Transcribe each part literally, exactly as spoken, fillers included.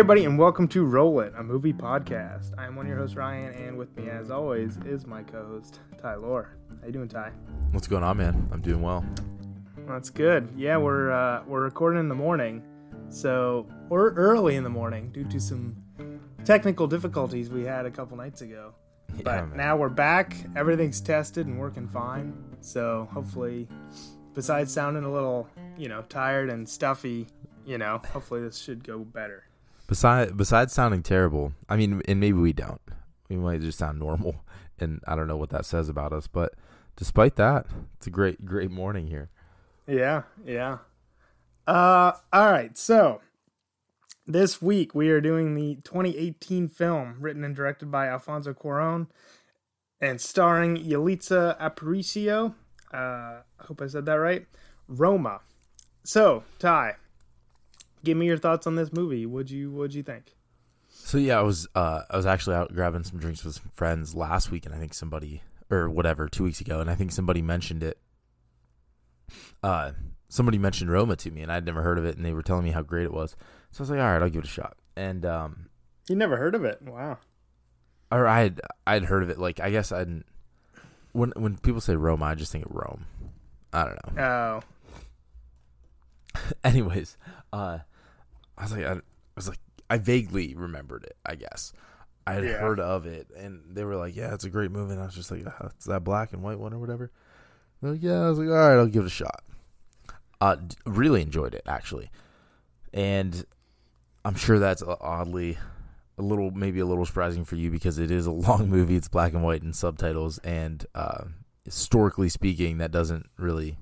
Hey everybody, and welcome to Roll It, a movie podcast. I am one of your hosts, Ryan, and with me as always is my co-host, Ty Lore. How you doing, Ty? What's going on, man? I'm doing well. That's good. Yeah, we're uh, we're recording in the morning, so or early in the morning due to some technical difficulties we had a couple nights ago. Yeah, but man. Now we're back. Everything's tested and working fine. So hopefully, besides sounding a little, you know, tired and stuffy, you know, hopefully this should go better. Besides, besides sounding terrible, I mean, and maybe we don't. We might just sound normal, and I don't know what that says about us. But despite that, it's a great, great morning here. Yeah, yeah. Uh, all right, so this week we are doing the twenty eighteen film written and directed by Alfonso Cuarón and starring Yalitza Aparicio. Uh, I hope I said that right. Roma. So, Ty, give me your thoughts on this movie. What'd you What'd you think? So yeah, I was uh, I was actually out grabbing some drinks with some friends last week, and I think somebody or whatever two weeks ago, and I think somebody mentioned it. Uh, somebody mentioned Roma to me, and I'd never heard of it, and they were telling me how great it was. So I was like, all right, I'll give it a shot. And um, you never heard of it? Wow. Or I'd I'd heard of it. Like I guess I didn't. When when people say Roma, I just think of Rome. I don't know. Oh. Anyways, uh. I was like, I, I was like, I vaguely remembered it. I guess I had yeah. heard of it, and they were like, "Yeah, it's a great movie." And I was just like, oh, "It's that black and white one or whatever." They're like, yeah, I was like, "All right, I'll give it a shot." Uh, d- really enjoyed it actually, and I'm sure that's oddly a little, maybe a little surprising for you because it is a long movie. It's black and white and subtitles, and uh, historically speaking, that doesn't really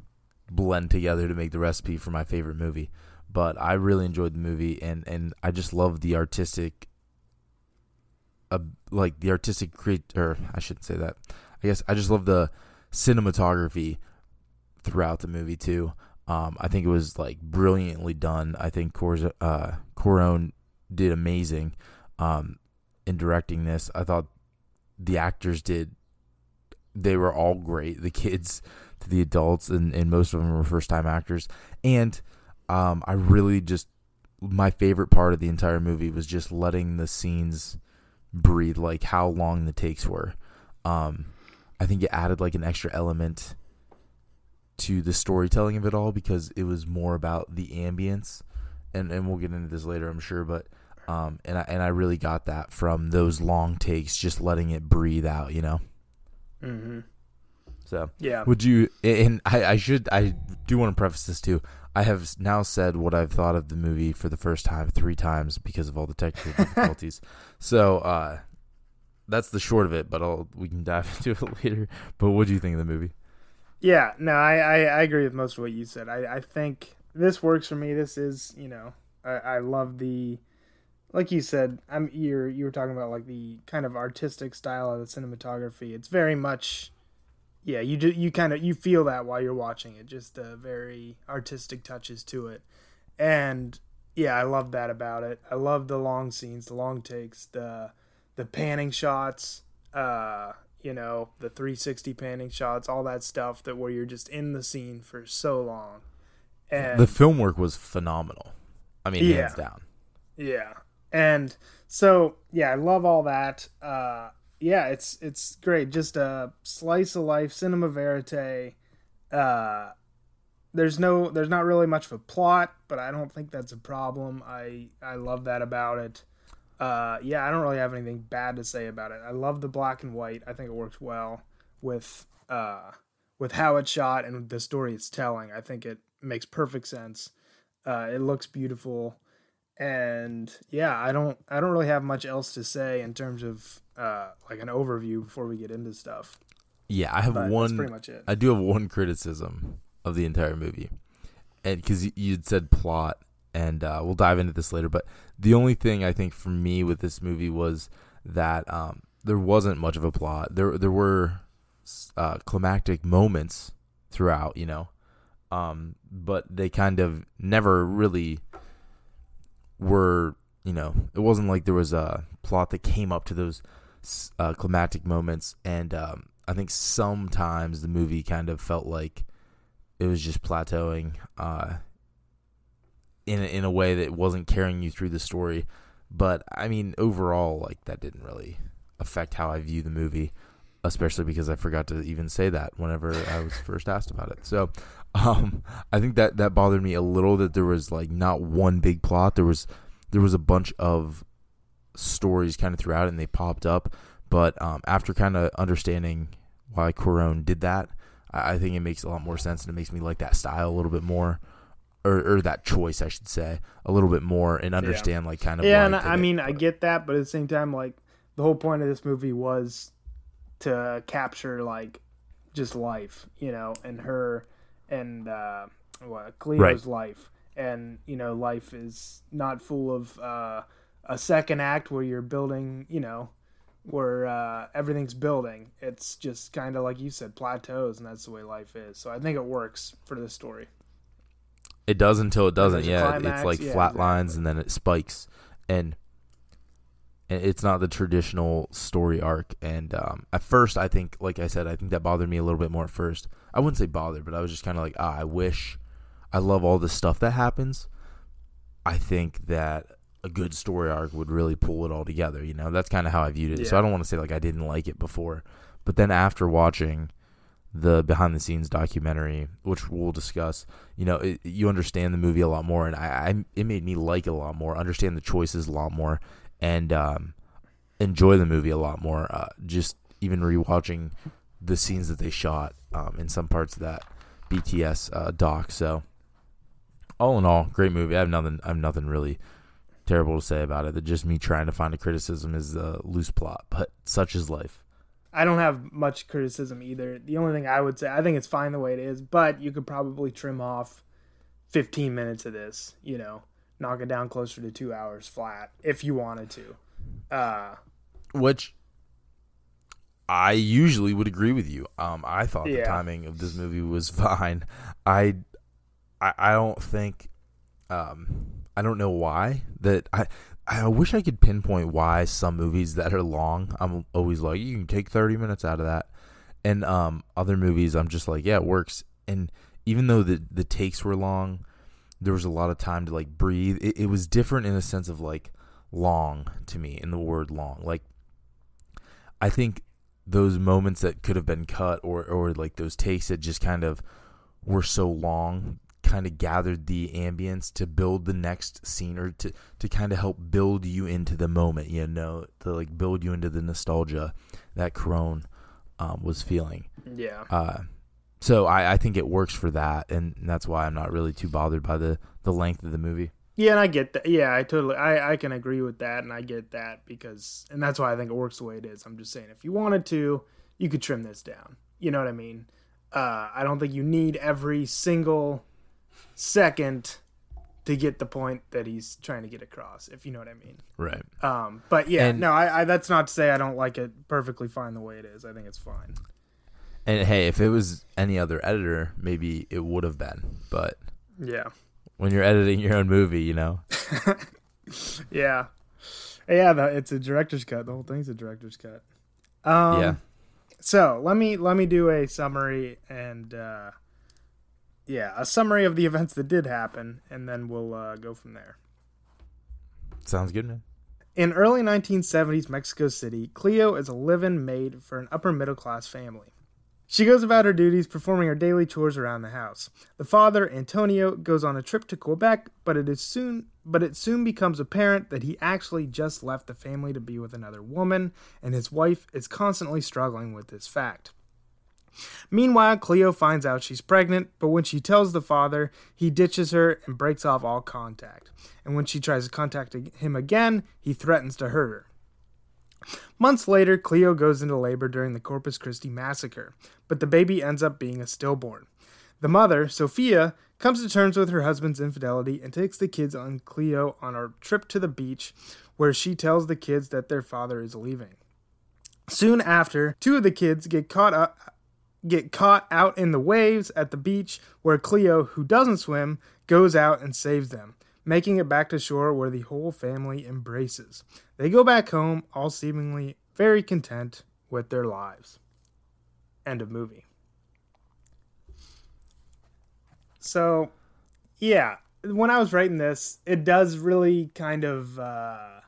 blend together to make the recipe for my favorite movie. But I really enjoyed the movie, and, and I just love the artistic, uh, like the artistic create. Or I shouldn't say that. I guess I just love the cinematography throughout the movie too. Um, I think it was like brilliantly done. I think Cor- uh, Cuarón did amazing um, in directing this. I thought the actors did; they were all great. The kids to the adults, and, and most of them were first time actors, and. Um, I really just, my favorite part of the entire movie was just letting the scenes breathe, like how long the takes were. Um, I think it added like an extra element to the storytelling of it all because it was more about the ambience, and, and we'll get into this later, I'm sure. But um, and I and I really got that from those long takes, just letting it breathe out, you know. Mm-hmm. So yeah, would you? And I, I should, I do want to preface this too. I have now said what I've thought of the movie for the first time three times because of all the technical difficulties. So uh, that's the short of it, but I'll, we can dive into it later. But what do you think of the movie? Yeah, no, I, I, I agree with most of what you said. I, I think this works for me. This is, you know, I, I love the, like you said, I'm you're, you were talking about like the kind of artistic style of the cinematography. It's very much... Yeah, you do, you kind of you feel that while you're watching it, just uh, very artistic touches to it, and yeah, I love that about it. I love the long scenes, the long takes, the the panning shots, uh, you know, the three sixty panning shots, all that stuff that where you're just in the scene for so long. And the film work was phenomenal. I mean, yeah, hands down. Yeah, and so yeah, I love all that. Uh, Yeah, it's it's great. Just a slice of life, cinema verite. Uh, there's no, there's not really much of a plot, but I don't think that's a problem. I I love that about it. Uh, yeah, I don't really have anything bad to say about it. I love the black and white. I think it works well with uh with how it's shot and the story it's telling. I think it makes perfect sense. Uh, it looks beautiful, and yeah, I don't I don't really have much else to say in terms of. Uh, like an overview before we get into stuff. Yeah, I have but one. That's pretty much it. I do have one criticism of the entire movie, and because you'd said plot, and uh, we'll dive into this later. But the only thing I think for me with this movie was that um, there wasn't much of a plot. There, there were uh, climactic moments throughout, you know, um, but they kind of never really were. You know, it wasn't like there was a plot that came up to those. Uh, climactic moments, and um, I think sometimes the movie kind of felt like it was just plateauing uh, in in a way that wasn't carrying you through the story But, I mean, overall, like, that didn't really affect how I view the movie, especially because I forgot to even say that whenever I was first asked about it. So, um, I think that, that bothered me a little, that there was, like, not one big plot. There was there was a bunch of stories kind of throughout, and they popped up. But um, after kind of understanding why Cuarón did that, I, I think it makes a lot more sense, and it makes me like that style a little bit more. Or, or that choice, I should say, a little bit more, and understand, yeah. like, kind of. Yeah, and I mean, it, I get that, but at the same time, like, the whole point of this movie was to capture, like, just life, you know, and her, and uh, what, Cleo's right. life, and, you know, life is not full of uh, a second act where you're building, you know, where uh, everything's building. It's just kind of, like you said, plateaus, and that's the way life is. So I think it works for this story. It does until it doesn't. Yeah, climax, it's like yeah, flat exactly. lines, and then it spikes, and it's not the traditional story arc. And um, at first, I think, like I said, I think that bothered me a little bit more at first. I wouldn't say bothered, but I was just kind of like, ah, I wish. I love all the stuff that happens. I think that a good story arc would really pull it all together. You know, that's kind of how I viewed it. Yeah. So I don't want to say like I didn't like it before, but then after watching the behind-the-scenes documentary, which we'll discuss, you know, it, you understand the movie a lot more, and I, I it made me like it a lot more, understand the choices a lot more, and um, enjoy the movie a lot more. Uh, just even rewatching the scenes that they shot um, in some parts of that B T S uh, doc. So, all in all, great movie. I have nothing. I have nothing really terrible to say about it. That just me trying to find a criticism is a loose plot, but such is life. I don't have much criticism either. The only thing I would say, I think it's fine the way it is, but you could probably trim off fifteen minutes of this, you know, knock it down closer to two hours flat if you wanted to. Uh, Which I usually would agree with you. Um, I thought yeah. the timing of this movie was fine. I, I, I don't think, um, I don't know why that I... I wish I could pinpoint why some movies that are long, I'm always like, you can take thirty minutes out of that. And um, other movies, I'm just like, yeah, it works. And even though the, the takes were long, there was a lot of time to, like, breathe. It, it was different in a sense of, like, long to me, in the word long. Like, I think those moments that could have been cut or, or like, those takes that just kind of were so long kind of gathered the ambience to build the next scene, or to, to kind of help build you into the moment, you know, to like build you into the nostalgia that Cuarón um, was feeling. Yeah. Uh, so I, I think it works for that. And that's why I'm not really too bothered by the, the length of the movie. Yeah. And I get that. Yeah, I totally, I, I can agree with that. And I get that because, and that's why I think it works the way it is. I'm just saying, if you wanted to, you could trim this down. You know what I mean? Uh, I don't think you need every single second to get the point that he's trying to get across, if you know what I mean. Right. Um, but yeah, and, no, I, I that's not to say I don't like it. Perfectly fine the way it is. I think it's fine. And hey, if it was any other editor, maybe it would have been. But yeah, when you're editing your own movie, you know. yeah, yeah, the, it's a director's cut. The whole thing's a director's cut. Um, yeah. So let me let me do a summary and. Uh, Yeah, a summary of the events that did happen, and then we'll uh, go from there. Sounds good, man. In early nineteen seventies Mexico City, Cleo is a live-in maid for an upper-middle-class family. She goes about her duties, performing her daily chores around the house. The father, Antonio, goes on a trip to Quebec, but it is soon, but it soon becomes apparent that he actually just left the family to be with another woman, and his wife is constantly struggling with this fact. Meanwhile, Cleo finds out she's pregnant, but when she tells the father, he ditches her and breaks off all contact. And when she tries to contact him again, he threatens to hurt her. Months later, Cleo goes into labor during the Corpus Christi Massacre, but the baby ends up being a stillborn. The mother, Sophia, comes to terms with her husband's infidelity and takes the kids and Cleo on a trip to the beach, where she tells the kids that their father is leaving. Soon after, two of the kids get caught up get caught out in the waves at the beach, where Cleo, who doesn't swim, goes out and saves them, making it back to shore, where the whole family embraces. They go back home, all seemingly very content with their lives. End of movie. So, yeah, when I was writing this, it does really kind of uh,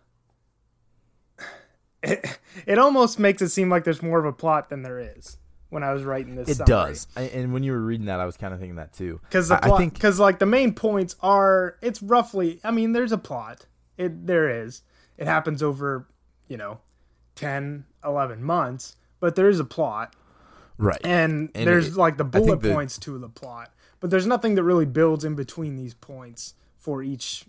it, it almost makes it seem like there's more of a plot than there is when I was writing this. It summary. does. I, and when you were reading that, I was kind of thinking that too. Because I, I think because like the main points are, it's roughly, I mean, there's a plot. It there is. It happens over, you know, ten, eleven months, but there is a plot. Right. And, and there's it, like the bullet the, points to the plot, but there's nothing that really builds in between these points for each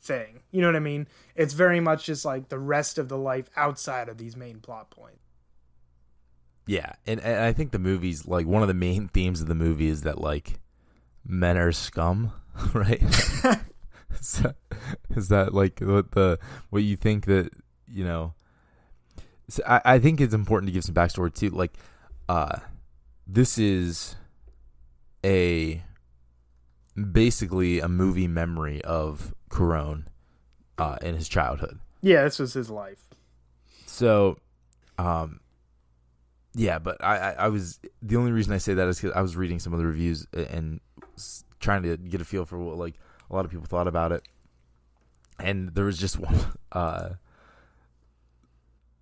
thing. You know what I mean? It's very much just like the rest of the life outside of these main plot points. Yeah. And, and I think the movie's like one of the main themes of the movie is that like men are scum, right? Is that, is that like what the what you think that, you know, so I, I think it's important to give some backstory too. Like, uh, this is a basically a movie memory of Cuarón uh, in his childhood. Yeah, this was his life. So, um, yeah, but I, I, I was the only reason I say that is because I was reading some of the reviews and trying to get a feel for what like a lot of people thought about it, and there was just one. Uh,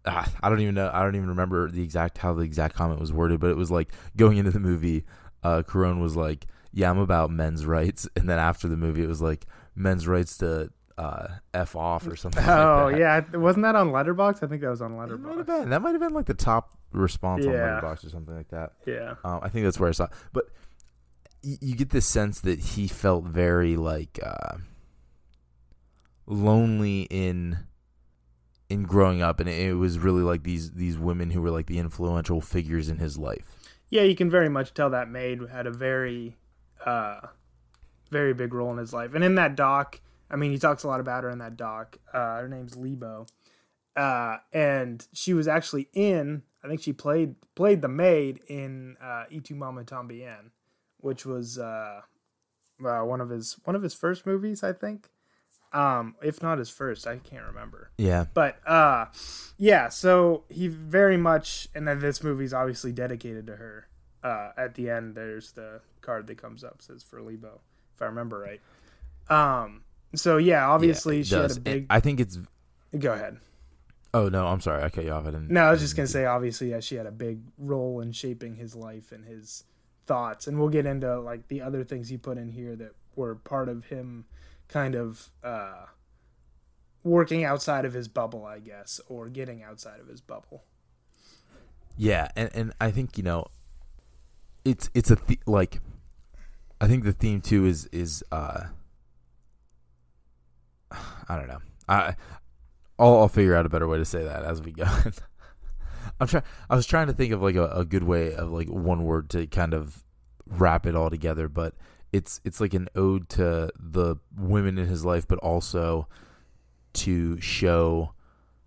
I don't even know. I don't even remember the exact how the exact comment was worded, but it was like going into the movie, uh, Cuarón was like, "Yeah, I'm about men's rights," and then after the movie, it was like men's rights to uh, f off or something. Oh, like that. Yeah, wasn't that on Letterboxd? I think that was on Letterboxd. Might have been. That might have been like the top response yeah. on Letterboxd or something like that. Yeah, um, I think that's where I saw it. But y- you get this sense that he felt very like uh, lonely in. in growing up, and it was really like these these women who were like the influential figures in his life. Yeah, you can very much tell that Maid had a very uh very big role in his life. And in that doc, I mean, he talks a lot about her in that doc. Uh her name's Libo. Uh and she was actually in, I think she played played the maid in uh Y Tu Mamá También, which was uh, uh one of his one of his first movies, I think. Um, if not his first, I can't remember. Yeah. But, uh, yeah, so he very much, and then this movie's obviously dedicated to her. Uh, at the end, there's the card that comes up, says for Libo, if I remember right. Um, so yeah, obviously yeah, she does. had a big, it, I think it's, go ahead. Oh no, I'm sorry. I cut you off. I didn't. No, I was I just going to say, obviously, yeah, she had a big role in shaping his life and his thoughts. And we'll get into like the other things he put in here that were part of him kind of uh, working outside of his bubble, I guess, or getting outside of his bubble. Yeah, and, and I think, you know, it's it's a th- like I think the theme too is is uh, I don't know. I I'll, I'll figure out a better way to say that as we go. I'm trying. I was trying to think of like a, a good way of like one word to kind of wrap it all together, but. It's it's like an ode to the women in his life, but also to show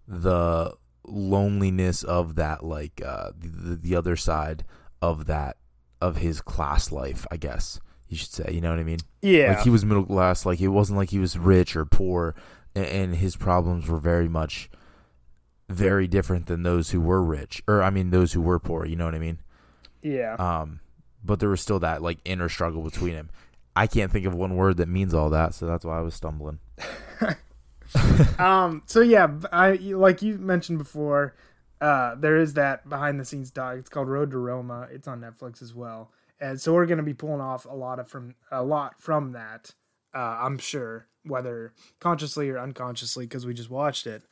the loneliness of that, like uh, the the other side of that of his class life, I guess you should say. You know what I mean? Yeah. Like he was middle class. Like it wasn't like he was rich or poor, and, and his problems were very much very different than those who were rich, or I mean those who were poor. You know what I mean? Yeah. Um. But there was still that like inner struggle between him. I can't think of one word that means all that, so that's why I was stumbling. um. So yeah, I like you mentioned before. Uh, there is that behind the scenes doc. It's called Road to Roma. It's on Netflix as well, and so we're gonna be pulling off a lot of from a lot from that. Uh, I'm sure, whether consciously or unconsciously, because we just watched it.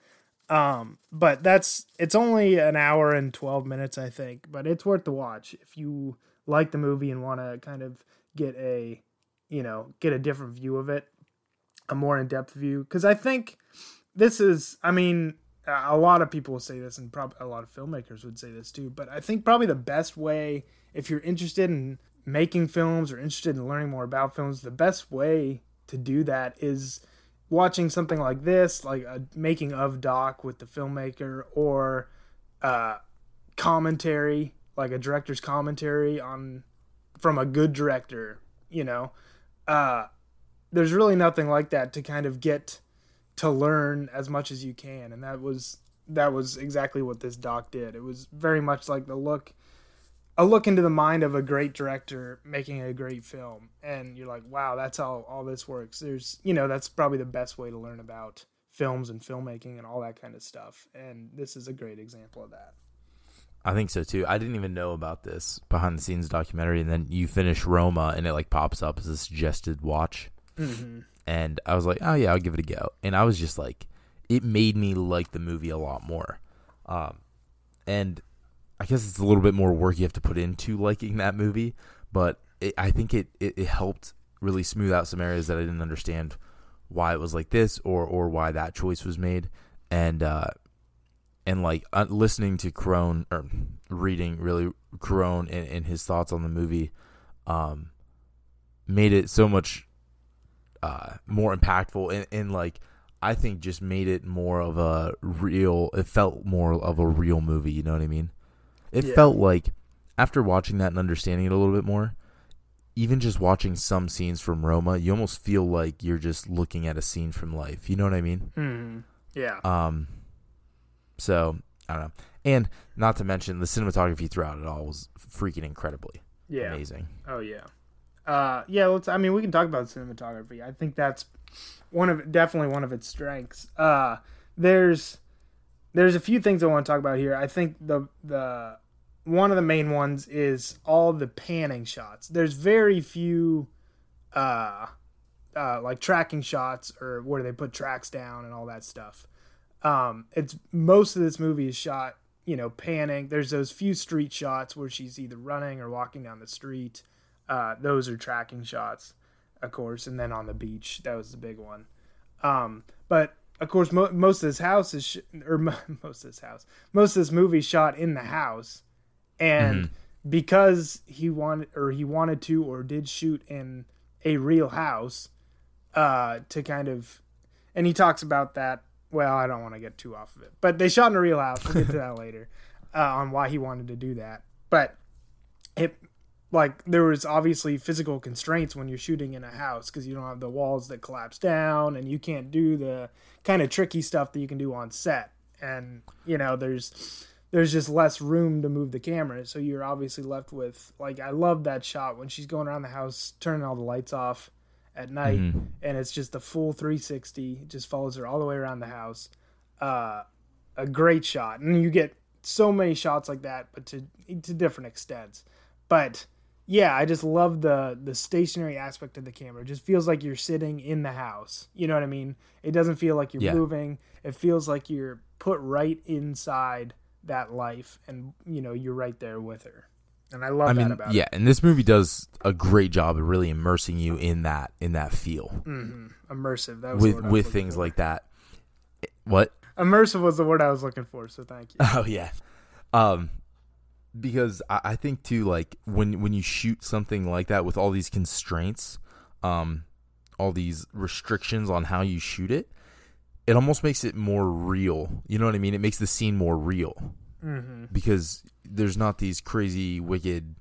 Um, but that's it's only an hour and twelve minutes, I think, but it's worth the watch if you. Like the movie and want to kind of get a, you know, get a different view of it, a more in-depth view. Because I think this is, I mean, a lot of people will say this, and probably a lot of filmmakers would say this too. But I think probably the best way, if you're interested in making films or interested in learning more about films, the best way to do that is watching something like this, like a making of doc with the filmmaker or uh, commentary. Like a director's commentary on from a good director, you know, uh, there's really nothing like that to kind of get to learn as much as you can. And that was, that was exactly what this doc did. It was very much like the look, a look into the mind of a great director making a great film. And you're like, wow, that's how all this works. There's, you know, that's probably the best way to learn about films and filmmaking and all that kind of stuff. And this is a great example of that. I think so too. I didn't even know about this behind the scenes documentary, and then you finish Roma and it like pops up as a suggested watch. Mm-hmm. And I was like, oh yeah, I'll give it a go. And I was just like, it made me like the movie a lot more. Um, and I guess it's a little bit more work you have to put into liking that movie, but it, I think it, it, it helped really smooth out some areas that I didn't understand why it was like this or, or why that choice was made. And, uh, and like uh, listening to Cuarón or reading really Cuarón and, and his thoughts on the movie, um, made it so much, uh, more impactful and, and like, I think just made it more of a real, it felt more of a real movie. You know what I mean? It yeah. felt like after watching that and understanding it a little bit more, even just watching some scenes from Roma, you almost feel like you're just looking at a scene from life. You know what I mean? Mm, yeah. Um. So I don't know, and not to mention the cinematography throughout it all was freaking incredibly yeah. amazing. Oh yeah. Uh. Yeah. Let's. I mean, we can talk about cinematography. I think that's one of definitely one of its strengths. Uh. There's. There's a few things I want to talk about here. I think the the one of the main ones is all the panning shots. There's very few, uh, uh, like tracking shots or where they put tracks down and all that stuff. Um, it's most of this movie is shot, you know, panning. There's those few street shots where she's either running or walking down the street. Uh, those are tracking shots, of course. And then on the beach, that was the big one. Um, but Of course, mo- most of this house is, sh- or mo- most of this house, most of this movie shot in the house, and mm-hmm. because he wanted, or he wanted to, or did shoot in a real house, uh, to kind of, and he talks about that. Well, I don't want to get too off of it, but they shot in a real house. We'll get to that later, uh, on why he wanted to do that. But it, like, there was obviously physical constraints when you're shooting in a house because you don't have the walls that collapse down and you can't do the kind of tricky stuff that you can do on set. And, you know, there's there's just less room to move the camera. So you're obviously left with, like, I love that shot when she's going around the house, turning all the lights off at night. Mm-hmm. And it's just the full three sixty. It just follows her all the way around the house. Uh, a great shot. And you get so many shots like that, but to to different extents. But yeah, I just love the the stationary aspect of the camera. It just feels like you're sitting in the house. You know what I mean? It doesn't feel like you're yeah. moving. It feels like you're put right inside that life, and you know you're right there with her. And I love I that mean, about yeah, it. Yeah, and this movie does a great job of really immersing you in that in that feel. Mm-hmm. Immersive. That was with with things for. like that. What? Immersive was the word I was looking for. So thank you. Oh yeah. Um. Because I think, too, like, when, when you shoot something like that with all these constraints, um, all these restrictions on how you shoot it, it almost makes it more real. You know what I mean? It makes the scene more real. Mm-hmm. Because there's not these crazy, wicked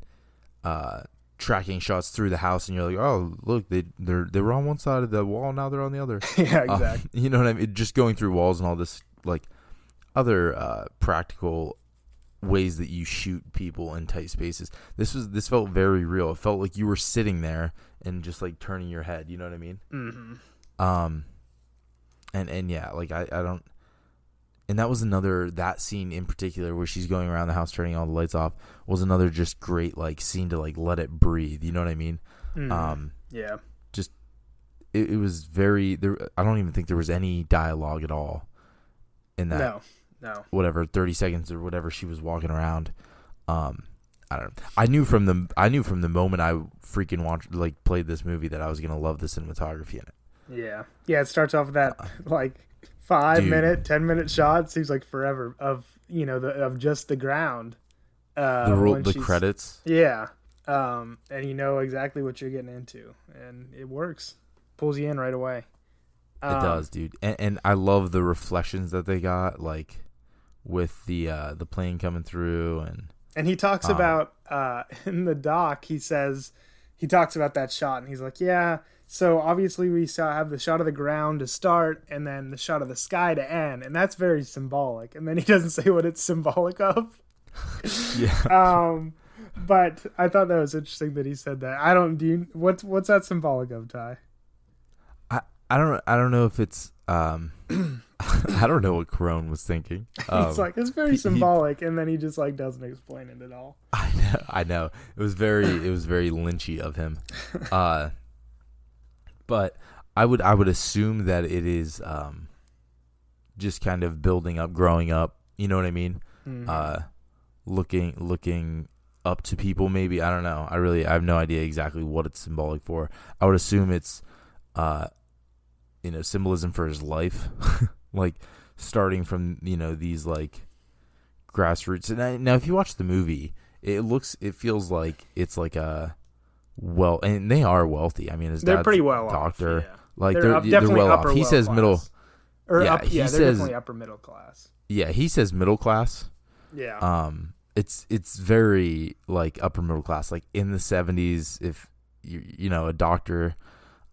uh, tracking shots through the house, and you're like, oh, look, they they're, they were on one side of the wall, now they're on the other. Yeah, exactly. Um, you know what I mean? Just going through walls and all this, like, other uh, practical ways that you shoot people in tight spaces. This was this felt very real. It felt like you were sitting there and just like turning your head. You know what I mean? Mm-hmm. Um, and and yeah, like I I don't. And that was another that scene in particular where she's going around the house turning all the lights off was another just great like scene to like let it breathe. You know what I mean? Mm-hmm. Um, yeah. Just it, it was very there. I don't even think there was any dialogue at all in that. No. No. Whatever, thirty seconds or whatever she was walking around. Um, I don't know. I knew from the I knew from the moment I freaking watched like played this movie that I was gonna love the cinematography in it. Yeah, yeah. It starts off with that uh, like five dude. minute, ten minute shot. Seems like forever of you know the of just the ground. Uh, the roll, the credits. Yeah, um, and you know exactly what you're getting into, and it works. Pulls you in right away. Um, it does, dude. And, and I love the reflections that they got. Like. With the uh, the plane coming through, and and he talks um, about uh, in the doc he says he talks about that shot, and he's like, yeah, so obviously we saw have the shot of the ground to start, and then the shot of the sky to end, and that's very symbolic. And then he doesn't say what it's symbolic of. yeah. Um, but I thought that was interesting that he said that. I don't do you, what's what's that symbolic of, Ty? I I don't I don't know if it's um. I don't know what Cuarón was thinking. Um, it's like it's very he, symbolic, he, and then he just like doesn't explain it at all. I know, I know. It was very, it was very Lynchy of him. Uh, but I would, I would assume that it is um, just kind of building up, growing up. You know what I mean? Mm-hmm. Uh, looking, looking up to people. Maybe I don't know. I really, I have no idea exactly what it's symbolic for. I would assume it's, uh, you know, symbolism for his life. Like, starting from, you know, these, like, grassroots. And I, now, if you watch the movie, it looks, it feels like it's, like, a, well, and they are wealthy. I mean, his dad's pretty well doctor. Off, yeah. Like, they're, they're, up, they're well off. He well says class. middle. Or yeah, up, yeah, he they're says, definitely upper middle class. Yeah, he says middle class. Yeah. Um, It's, it's very, like, upper middle class. Like, in the seventies, if, you, you know, a doctor,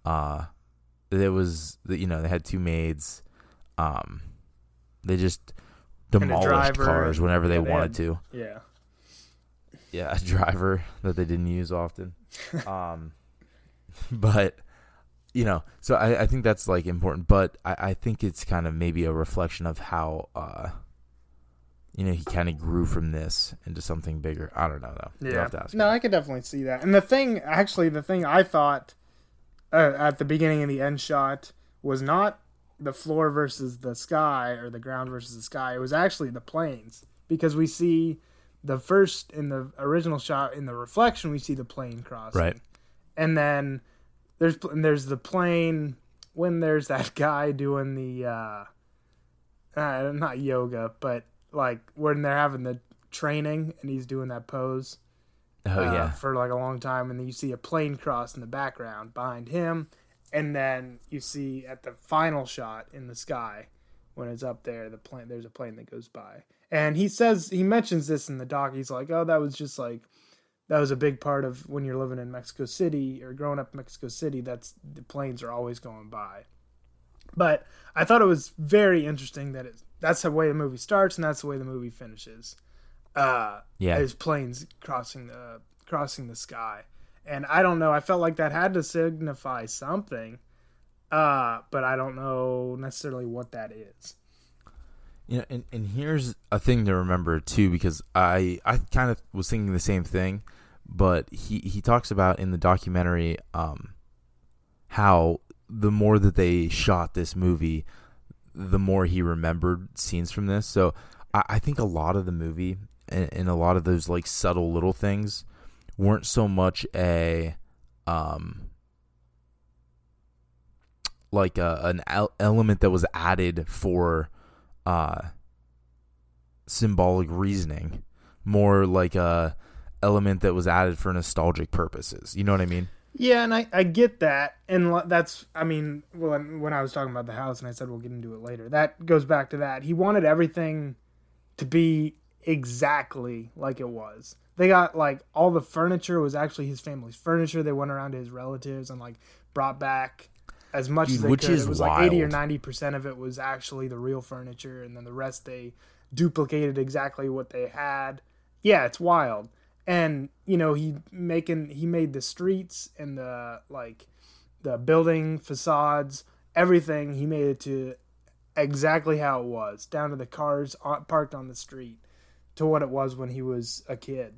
uh, there was, you know, they had two maids. Um, they just demolished cars whenever they wanted to. Yeah, yeah, a driver that they didn't use often. um, but you know, so I, I think that's like important. But I, I think it's kind of maybe a reflection of how uh, you know, he kind of grew from this into something bigger. I don't know though. Yeah, no, I could definitely see that. And the thing, actually, the thing I thought uh, at the beginning and the end shot was not the floor versus the sky or the ground versus the sky. It was actually the planes, because we see the first in the original shot in the reflection, we see the plane crossing. Right. And then there's, and there's the plane when there's that guy doing the, uh, uh, not yoga, but like when they're having the training and he's doing that pose oh, uh, yeah. for like a long time. And then you see a plane cross in the background behind him. And then you see at the final shot in the sky, when it's up there, the plane. There's a plane that goes by, and he says he mentions this in the doc. He's like, "Oh, that was just like, that was a big part of when you're living in Mexico City or growing up in Mexico City. That's the planes are always going by." But I thought it was very interesting that it's, that's the way the movie starts and that's the way the movie finishes. Uh, yeah, there's planes crossing the crossing the sky. And I don't know. I felt like that had to signify something, uh, but I don't know necessarily what that is. You know, and, and here's a thing to remember too, because I, I kind of was thinking the same thing, but he, he talks about in the documentary um, how the more that they shot this movie, the more he remembered scenes from this. So I, I think a lot of the movie and, and a lot of those like subtle little things weren't so much a, um, like a, an el- element that was added for, uh, symbolic reasoning, more like a element that was added for nostalgic purposes. You know what I mean? Yeah. And I, I get that. And that's, I mean, well, when I was talking about the house and I said, we'll get into it later, that goes back to that. He wanted everything to be exactly like it was. They got, like, all the furniture was actually his family's furniture. They went around to his relatives and, like, brought back as much Dude, as they which could. Is it was, wild. Like, eighty or ninety percent of it was actually the real furniture, and then the rest they duplicated exactly what they had. Yeah, it's wild. And, you know, he making he made the streets and the, like, the building facades, everything, he made it to exactly how it was, down to the cars parked on the street, to what it was when he was a kid.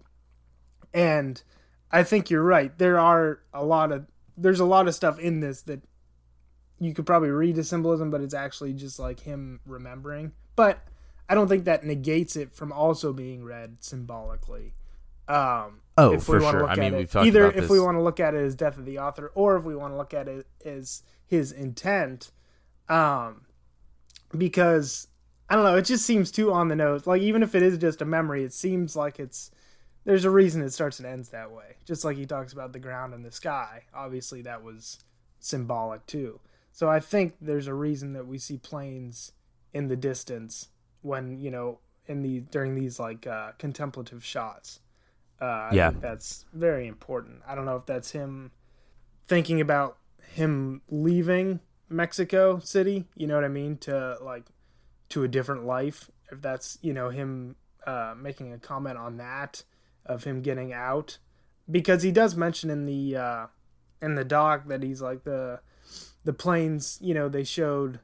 And I think you're right. There are a lot of, there's a lot of stuff in this that you could probably read as symbolism, but it's actually just like him remembering. But I don't think that negates it from also being read symbolically. Um, oh, if we for sure. I mean, it, we've talked either about this. If we want to look at it as death of the author, or if we want to look at it as his intent, um, because I don't know. It just seems too on the nose. Like, even if it is just a memory, it seems like it's, there's a reason it starts and ends that way. Just like he talks about the ground and the sky. Obviously, that was symbolic too. So I think there's a reason that we see planes in the distance when, you know, in the during these like uh, contemplative shots. Uh, I yeah, think that's very important. I don't know if that's him thinking about him leaving Mexico City. You know what I mean? To like. to a different life, if that's, you know, him uh, making a comment on that, of him getting out, because he does mention in the uh, in the doc that he's like the the planes, you know, they showed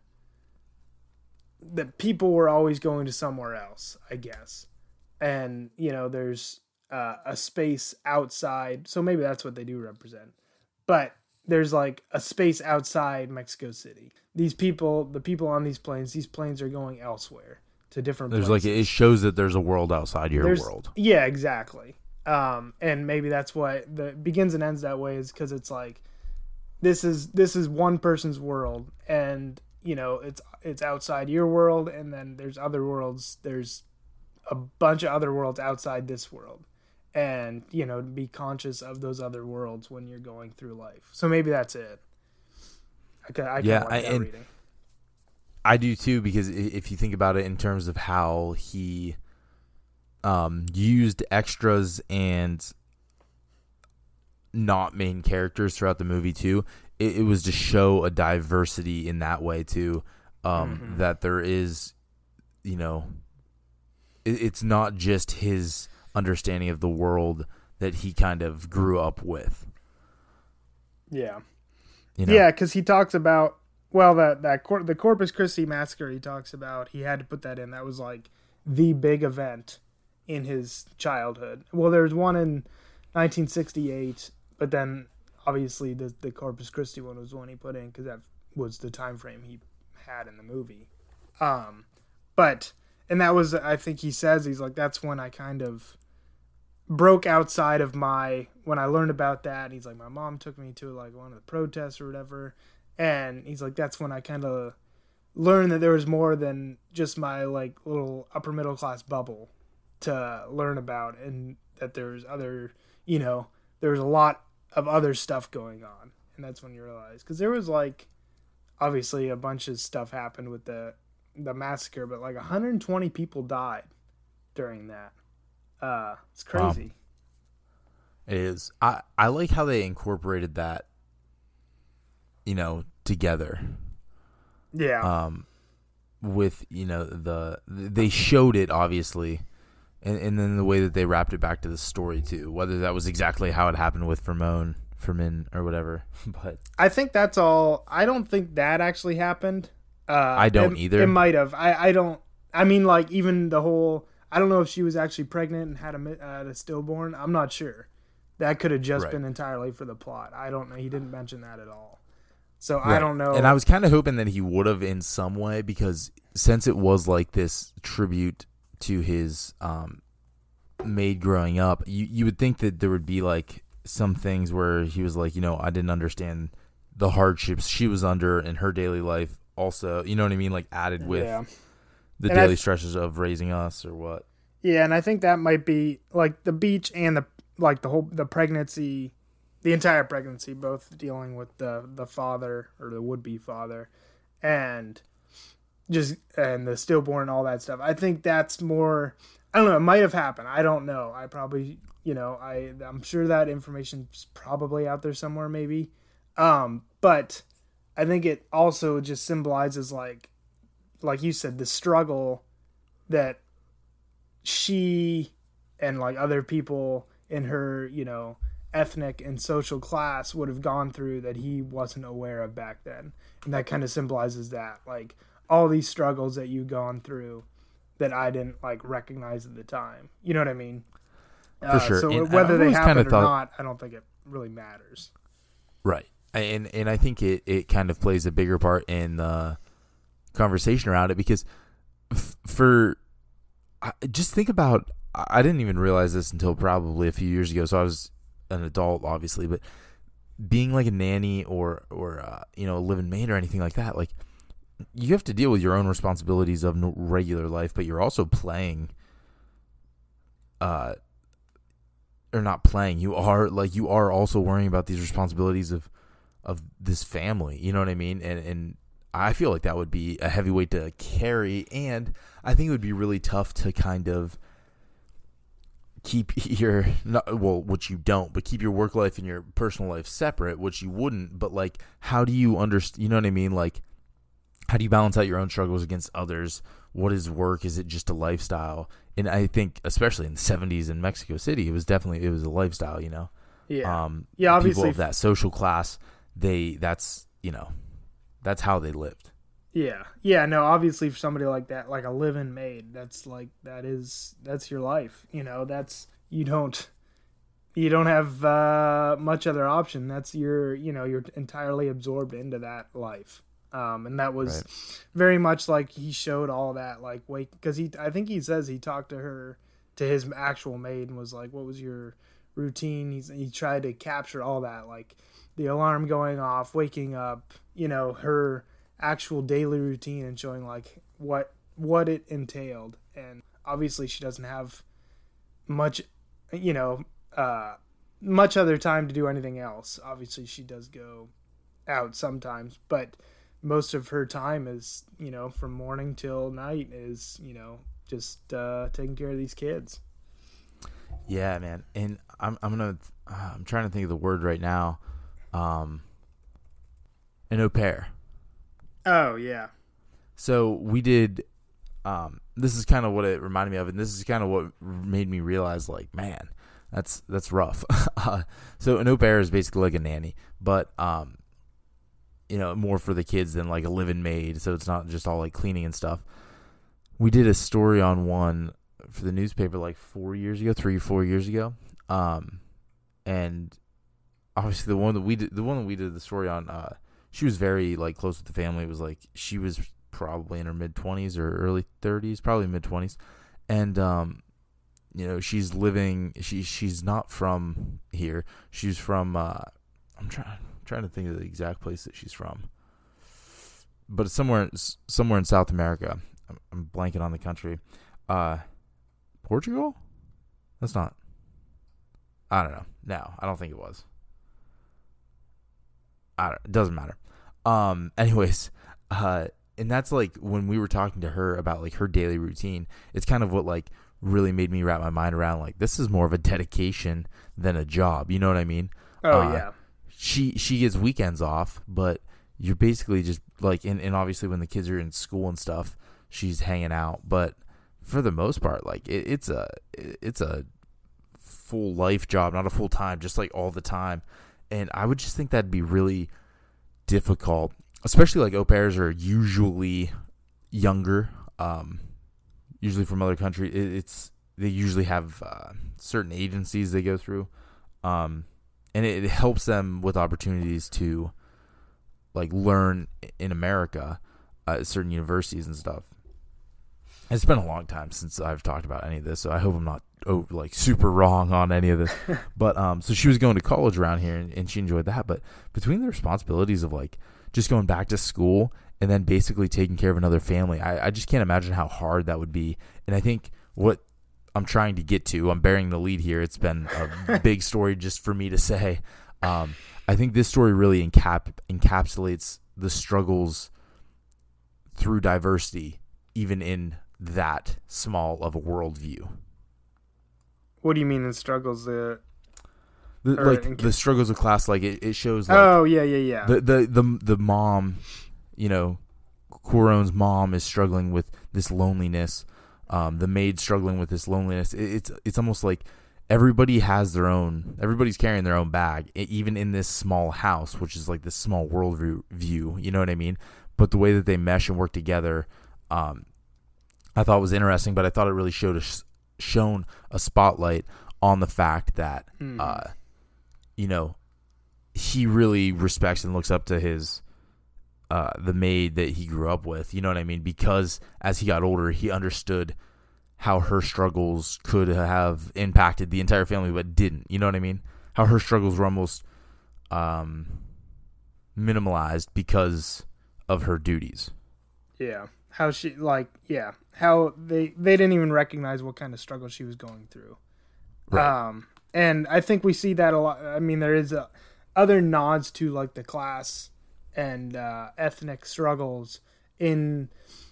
that people were always going to somewhere else, I guess. And, you know, there's uh, a space outside. So maybe that's what they do represent. But there's like a space outside Mexico City. These people, the people on these planes, these planes are going elsewhere to different there's places. There's like, it shows that there's a world outside your there's, world. Yeah, exactly. Um, and maybe that's why the begins and ends that way, is because it's like, this is, this is one person's world, and, you know, it's, it's outside your world. And then there's other worlds. There's a bunch of other worlds outside this world, and, you know, be conscious of those other worlds when you're going through life. So maybe that's it. I can, I can yeah, like that and reading. I do too, because if you think about it in terms of how he, um, used extras and not main characters throughout the movie too, it, it was to show a diversity in that way too. Um, mm-hmm. That there is, you know, it, it's not just his understanding of the world that he kind of grew up with. Yeah. You know? Yeah. Cause he talks about, well, that, that cor- the Corpus Christi Massacre, he talks about, he had to put that in. That was like the big event in his childhood. Well, there was one in nineteen sixty-eight, but then obviously the, the Corpus Christi one was the one he put in, cause that was the time frame he had in the movie. Um, but, and that was, I think he says, he's like, that's when I kind of broke outside of my, when I learned about that. And he's like, my mom took me to like one of the protests or whatever. And he's like, that's when I kind of learned that there was more than just my like little upper middle class bubble to learn about, and that there's other, you know, there's a lot of other stuff going on. And that's when you realize, because there was like, obviously a bunch of stuff happened with the the massacre, but like one hundred twenty people died during that. Uh, it's crazy. Wow. It is. I, I like how they incorporated that, you know, together. Yeah. Um, with, you know, the, they showed it obviously. And, and then the way that they wrapped it back to the story too, whether that was exactly how it happened with Fermon, Fermin or whatever. But I think that's all. I don't think that actually happened. Uh, I don't it, either. It might have. I, I don't. I mean, like, even the whole, I don't know if she was actually pregnant and had a, uh, a stillborn. I'm not sure. That could have just right. been entirely for the plot. I don't know. He didn't mention that at all. So right. I don't know. And I was kind of hoping that he would have in some way, because since it was like this tribute to his um, maid growing up, you, you would think that there would be like some things where he was like, you know, I didn't understand the hardships she was under in her daily life. Also, you know what I mean? Like added with yeah. the and daily th- stresses of raising us or what? Yeah. And I think that might be like the beach and the, like the whole, the pregnancy, the entire pregnancy, both dealing with the, the father or the would-be father and just, and the stillborn, all that stuff. I think that's more, I don't know. It might've happened. I don't know. I probably, you know, I, I'm sure that information's probably out there somewhere maybe. Um, but I think it also just symbolizes, like, like you said, the struggle that she and like other people in her, you know, ethnic and social class would have gone through that he wasn't aware of back then. And that kind of symbolizes that, like, all these struggles that you've gone through that I didn't like recognize at the time. You know what I mean? For uh, sure. So and whether they happened kind of or thought... not, I don't think it really matters. Right. And and I think it, it kind of plays a bigger part in the conversation around it, because f- for – just think about – I didn't even realize this until probably a few years ago, so I was an adult obviously, but being like a nanny or, or uh, you know, a live-in maid or anything like that, like you have to deal with your own responsibilities of regular life, but you're also playing – uh, or not playing. You are like you are also worrying about these responsibilities of – of this family, you know what I mean? And and I feel like that would be a heavy weight to carry, and I think it would be really tough to kind of keep your, not, well, which you don't, but keep your work life and your personal life separate, which you wouldn't, but like, how do you understand, you know what I mean? Like, how do you balance out your own struggles against others? What is work? Is it just a lifestyle? And I think, especially in the seventies in Mexico City, it was definitely, it was a lifestyle, you know? Yeah. Um, yeah, obviously. People of that social class, they that's you know that's how they lived. Yeah. Yeah, no, obviously for somebody like that, like a live-in maid, that's like, that is, that's your life. You know, that's, you don't, you don't have uh, much other option. That's your, you know, you're entirely absorbed into that life. Um, and that was right. very much like he showed all that, like, wait, because he, I think he says he talked to her, to his actual maid, and was like, what was your routine? He's, he tried to capture all that, like the alarm going off, waking up, you know, her actual daily routine, and showing like what, what it entailed. And obviously she doesn't have much, you know, uh, much other time to do anything else. Obviously she does go out sometimes, but most of her time is, you know, from morning till night is, you know, just uh, taking care of these kids. Yeah, man. And I'm I'm gonna uh, I'm trying to think of the word right now. Um, an au pair. Oh yeah. So we did. Um, this is kind of what it reminded me of, and this is kind of what made me realize, like, man, that's that's rough. uh, so an au pair is basically like a nanny, but um. you know, more for the kids than like a live-in maid. So it's not just all like cleaning and stuff. We did a story on one for the newspaper like four years ago, three, four years ago. Um, and obviously the one that we did, the one that we did the story on, uh, she was very like close with the family. It was like, she was probably in her mid twenties or early thirties, probably mid twenties. And, um, you know, she's living, she, she's not from here. She's from, uh, I'm trying trying to think of the exact place that she's from, but it's somewhere somewhere in South America. I'm, I'm blanking on the country. Uh, Portugal? That's not. I don't know. No, I don't think it was. I don't, it doesn't matter. Um. Anyways, uh, and that's like when we were talking to her about like her daily routine. It's kind of what like really made me wrap my mind around like this is more of a dedication than a job. You know what I mean? Oh uh, yeah. She she gets weekends off, but you're basically just like, and, and obviously when the kids are in school and stuff, she's hanging out. But for the most part, like it, it's a it's a full life job, not a full time, just like all the time. And I would just think that'd be really difficult, especially like au pairs are usually younger, um, usually from other countries. It, it's they usually have uh, certain agencies they go through. Um, And it helps them with opportunities to, like, learn in America uh, at certain universities and stuff. It's been a long time since I've talked about any of this, so I hope I'm not, oh, like, super wrong on any of this. But um, so she was going to college around here, and, and she enjoyed that. But between the responsibilities of, like, just going back to school and then basically taking care of another family, I, I just can't imagine how hard that would be. And I think what I'm trying to get to, I'm burying the lead here. It's been a big story just for me to say. Um, I think this story really encap- encapsulates the struggles through diversity, even in that small of a worldview. What do you mean in struggles? Uh, the, like in- the struggles of class, like it, it shows. Like, oh yeah, yeah, yeah. The, the, the, the mom, you know, Cuarón's mom is struggling with this loneliness. Um, the maid struggling with this loneliness. It, it's it's almost like everybody has their own. Everybody's carrying their own bag, even in this small house, which is like this small world view. You know what I mean? But the way that they mesh and work together, um, I thought was interesting. But I thought it really showed a, shown a spotlight on the fact that, mm. uh, you know, he really respects and looks up to his. Uh, the maid that he grew up with, you know what I mean? Because as he got older, he understood how her struggles could have impacted the entire family, but didn't, you know what I mean? How her struggles were almost um, minimalized because of her duties. Yeah. How she like, yeah, how they, they didn't even recognize what kind of struggle she was going through. Right. Um, and I think we see that a lot. I mean, there is a, other nods to like the class and uh, ethnic struggles in,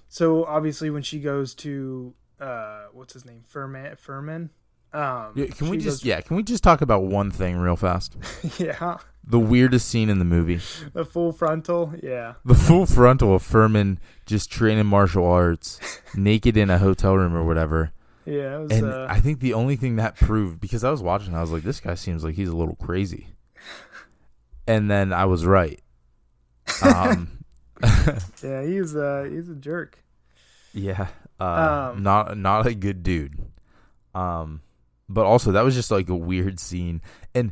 so obviously when she goes to uh, what's his name, Furman. Furman. Um, yeah, can we just goes, yeah? Can we just talk about one thing real fast? Yeah. The weirdest scene in the movie. The full frontal. Yeah. The full frontal of Furman just training martial arts, naked in a hotel room or whatever. Yeah. It was, and uh, I think the only thing that proved, because I was watching, I was like, this guy seems like he's a little crazy, and then I was right. um, Yeah, he's uh he's a jerk. Yeah, uh, um, not not a good dude. Um, but also that was just like a weird scene, and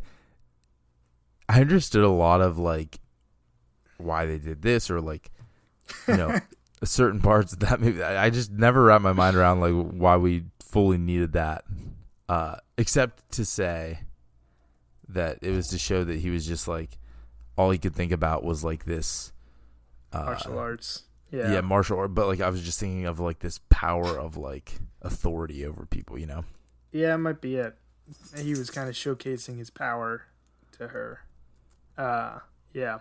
I understood a lot of like why they did this, or like, you know, certain parts of that movie. I just never wrapped my mind around like why we fully needed that, uh, except to say that it was to show that he was just like all he could think about was like this uh, martial arts. Yeah. yeah, martial art. But like, I was just thinking of like this power of like authority over people, you know? Yeah, it might be it. He was kind of showcasing his power to her. Uh, yeah,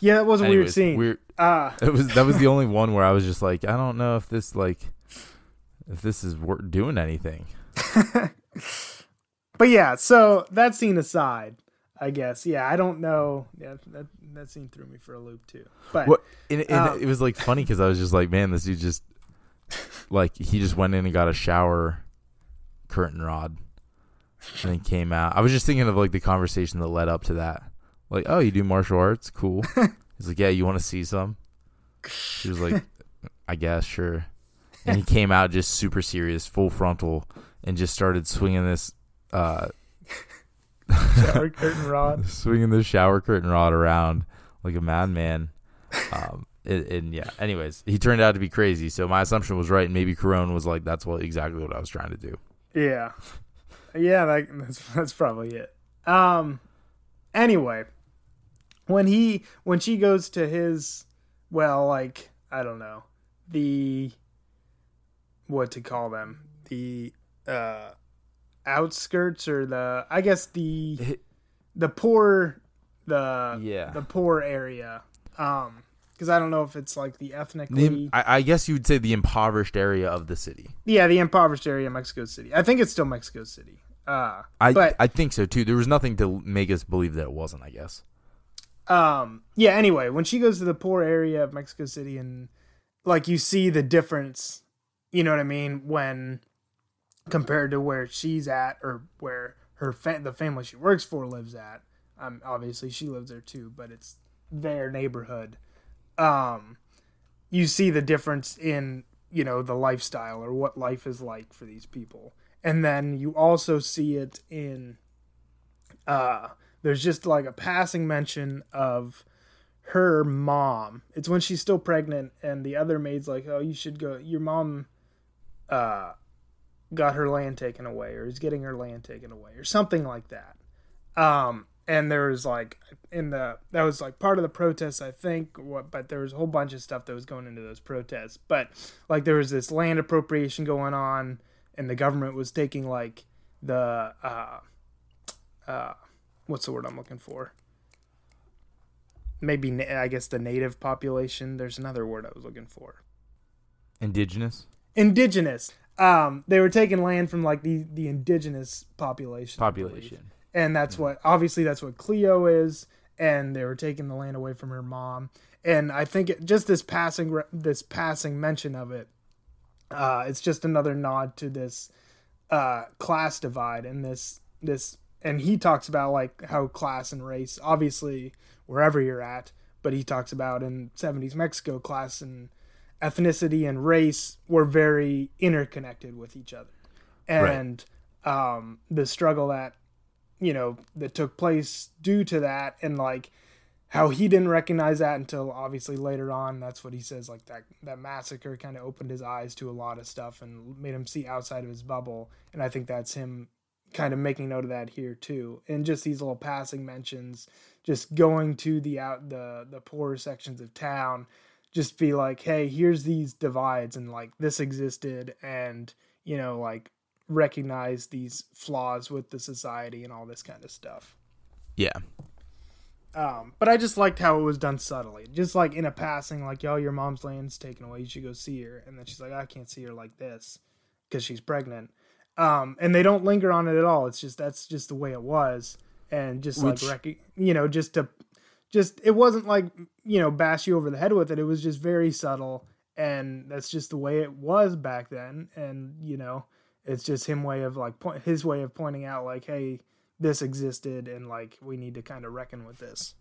yeah. It was a Anyways, weird scene. Weird. Ah, uh. it was. That was the only one where I was just like, I don't know if this like, if this is worth doing anything. But yeah, so that scene aside, I guess. Yeah, I don't know. Yeah, that that scene threw me for a loop too. But well, and, and um, it was like funny because I was just like, man, this dude just like he just went in and got a shower curtain rod and then came out. I was just thinking of like the conversation that led up to that. Like, oh, you do martial arts? Cool. He's like, yeah, you want to see some? She was like, I guess, sure. And he came out just super serious, full frontal, and just started swinging this. Uh, shower curtain rod, swinging the shower curtain rod around like a madman. Um, and, and yeah, anyways, he turned out to be crazy. So my assumption was right, and maybe Cuarón was like, "That's what exactly what I was trying to do." Yeah, yeah, that, that's that's probably it. Um, anyway, when he when she goes to his, well, like I don't know the what to call them the uh. outskirts or the I guess the the poor the yeah. the poor area um because I don't know if it's like the ethnically the, I, I guess you would say the impoverished area of the city. Yeah, the impoverished area of Mexico City. I think it's still Mexico City. Uh I but, I think so too. There was nothing to make us believe that it wasn't, I guess. Um yeah, anyway, when she goes to the poor area of Mexico City and like you see the difference, you know what I mean, when compared to where she's at or where her fa- the family she works for lives at. Um, obviously she lives there too, but it's their neighborhood. Um, you see the difference in, you know, the lifestyle or what life is like for these people. And then you also see it in, uh, there's just like a passing mention of her mom. It's when she's still pregnant and the other maid's like, oh, you should go, your mom, uh, got her land taken away or is getting her land taken away or something like that. Um, and there was like in the, that was like part of the protests, I think, what, but there was a whole bunch of stuff that was going into those protests, but like there was this land appropriation going on and the government was taking like the, uh, uh, what's the word I'm looking for? Maybe, I guess the native population. There's another word I was looking for. Indigenous. Indigenous. Um, they were taking land from like the, the indigenous population, population. And that's yeah. what, obviously that's what Cleo is. And they were taking the land away from her mom. And I think it, just this passing, this passing mention of it, uh, it's just another nod to this, uh, class divide and this, this, and he talks about like how class and race, obviously wherever you're at, but he talks about in seventies Mexico class and ethnicity and race were very interconnected with each other. And right. um, the struggle that, you know, that took place due to that and like how he didn't recognize that until obviously later on. That's what he says, like that, that massacre kind of opened his eyes to a lot of stuff and made him see outside of his bubble. And I think that's him kind of making note of that here too. And just these little passing mentions, just going to the out the, the poorer sections of town, just be like, hey, here's these divides and like this existed and, you know, like recognize these flaws with the society and all this kind of stuff. Yeah. Um, but I just liked how it was done subtly, just like in a passing, like, yo, your mom's land's taken away. You should go see her. And then she's like, I can't see her like this because she's pregnant. Um, and they don't linger on it at all. It's just, that's just the way it was. And just Which... like, rec- you know, just to, Just it wasn't like, you know, bash you over the head with it. It was just very subtle, and that's just the way it was back then. And you know, it's just him way of like point, his way of pointing out like, hey, this existed, and like we need to kind of reckon with this.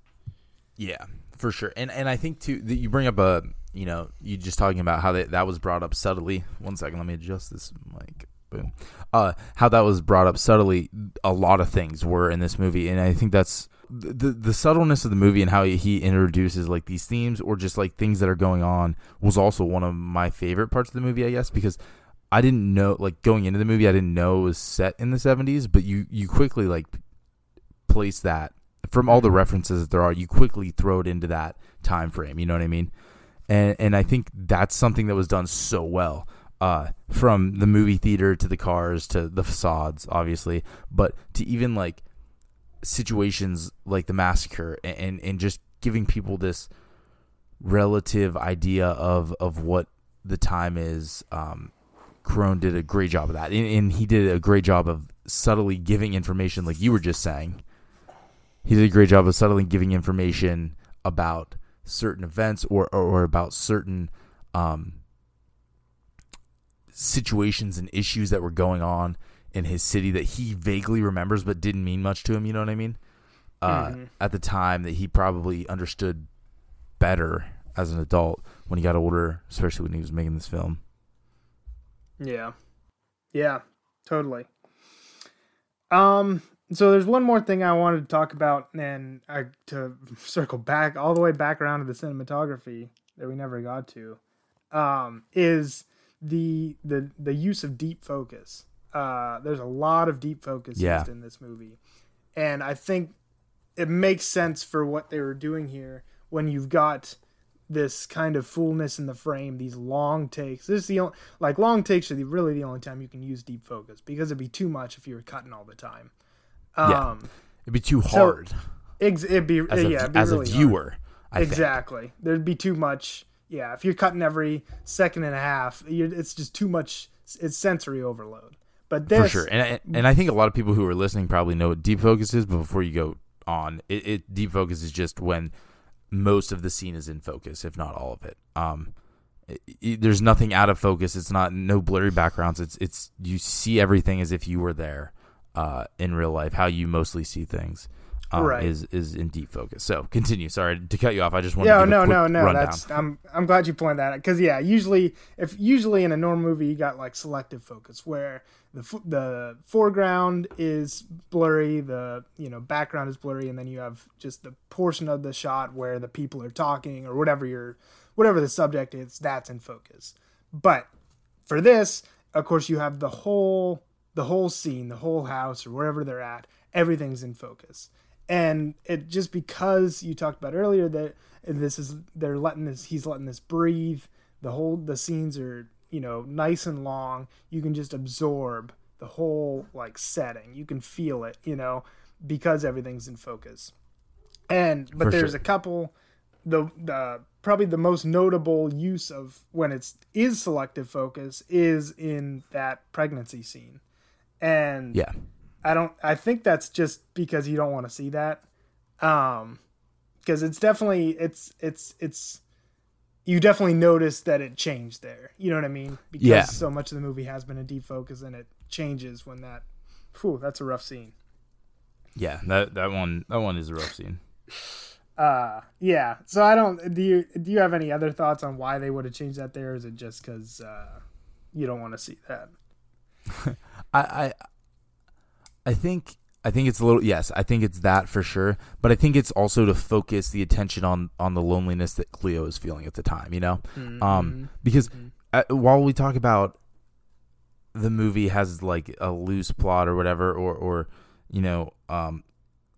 Yeah, for sure. And and I think too that you bring up a, you know, you just talking about how that that was brought up subtly. One second, let me adjust this mic. Boom. Uh, how that was brought up subtly. A lot of things were in this movie, and I think that's the the subtleness of the movie, and how he introduces like these themes or just like things that are going on, was also one of my favorite parts of the movie, I guess, because I didn't know, like going into the movie, I didn't know it was set in the seventies, but you you quickly like place that from all the references that there are, you quickly throw it into that time frame. You know what I mean? And and I think that's something that was done so well. Uh, from the movie theater to the cars to the facades, obviously, but to even like situations like the massacre, and, and just giving people this relative idea of, of what the time is. Um, Cuarón did a great job of that, and, and he did a great job of subtly giving information, like you were just saying. He did a great job of subtly giving information about certain events or, or, or about certain... Um, situations and issues that were going on in his city that he vaguely remembers but didn't mean much to him, you know what I mean? Uh, mm-hmm. At the time that he probably understood better as an adult when he got older, especially when he was making this film. Yeah. Yeah, totally. Um, so there's one more thing I wanted to talk about, and I, to circle back all the way back around to the cinematography that we never got to, um, is... The, the the use of deep focus. Uh, there's a lot of deep focus yeah. used in this movie. And I think it makes sense for what they were doing here when you've got this kind of fullness in the frame, these long takes. This is the only, like long takes are the, really the only time you can use deep focus, because it'd be too much if you were cutting all the time. Um, yeah. It'd be too hard. So ex- it'd be, as a, yeah, it'd be as really a viewer, hard. I exactly. think. There'd be too much. Yeah, if you're cutting every second and a half, you're, it's just too much. It's sensory overload. But this, for sure, and I, and I think a lot of people who are listening probably know what deep focus is. But before you go on, it, it deep focus is just when most of the scene is in focus, if not all of it. Um, it, it, there's nothing out of focus. It's not no blurry backgrounds. It's it's you see everything as if you were there uh, in real life. How you mostly see things. Um, right. is is in deep focus. So continue. Sorry to cut you off. I just wanted yeah, to give no, a quick no, no, no. That's I'm I'm glad you pointed that out, because yeah, usually if usually in a normal movie you got like selective focus where the the foreground is blurry, the you know background is blurry, and then you have just the portion of the shot where the people are talking or whatever your whatever the subject is that's in focus. But for this, of course, you have the whole the whole scene, the whole house or wherever they're at. Everything's in focus. And it just because you talked about earlier that this is they're letting this he's letting this breathe. The whole the scenes are, you know, nice and long. You can just absorb the whole like setting. You can feel it, you know, because everything's in focus. And but For there's sure. a couple the the probably the most notable use of when it's is selective focus is in that pregnancy scene. And yeah. I don't. I think that's just because you don't want to see that, because um, it's definitely it's it's it's you definitely notice that it changed there. You know what I mean? Because yeah. so much of the movie has been in deep focus, and it changes when that. Whew, that's a rough scene. Yeah, that that one that one is a rough scene. Uh yeah. So I don't. Do you do you have any other thoughts on why they would have changed that there? Or is it just because uh, you don't want to see that? I. I I think I think it's a little yes, I think it's that for sure. But I think it's also to focus the attention on, on the loneliness that Cleo is feeling at the time, you know? Mm-hmm. Um, because mm-hmm. at, while we talk about the movie has like a loose plot or whatever, or, or you know, um,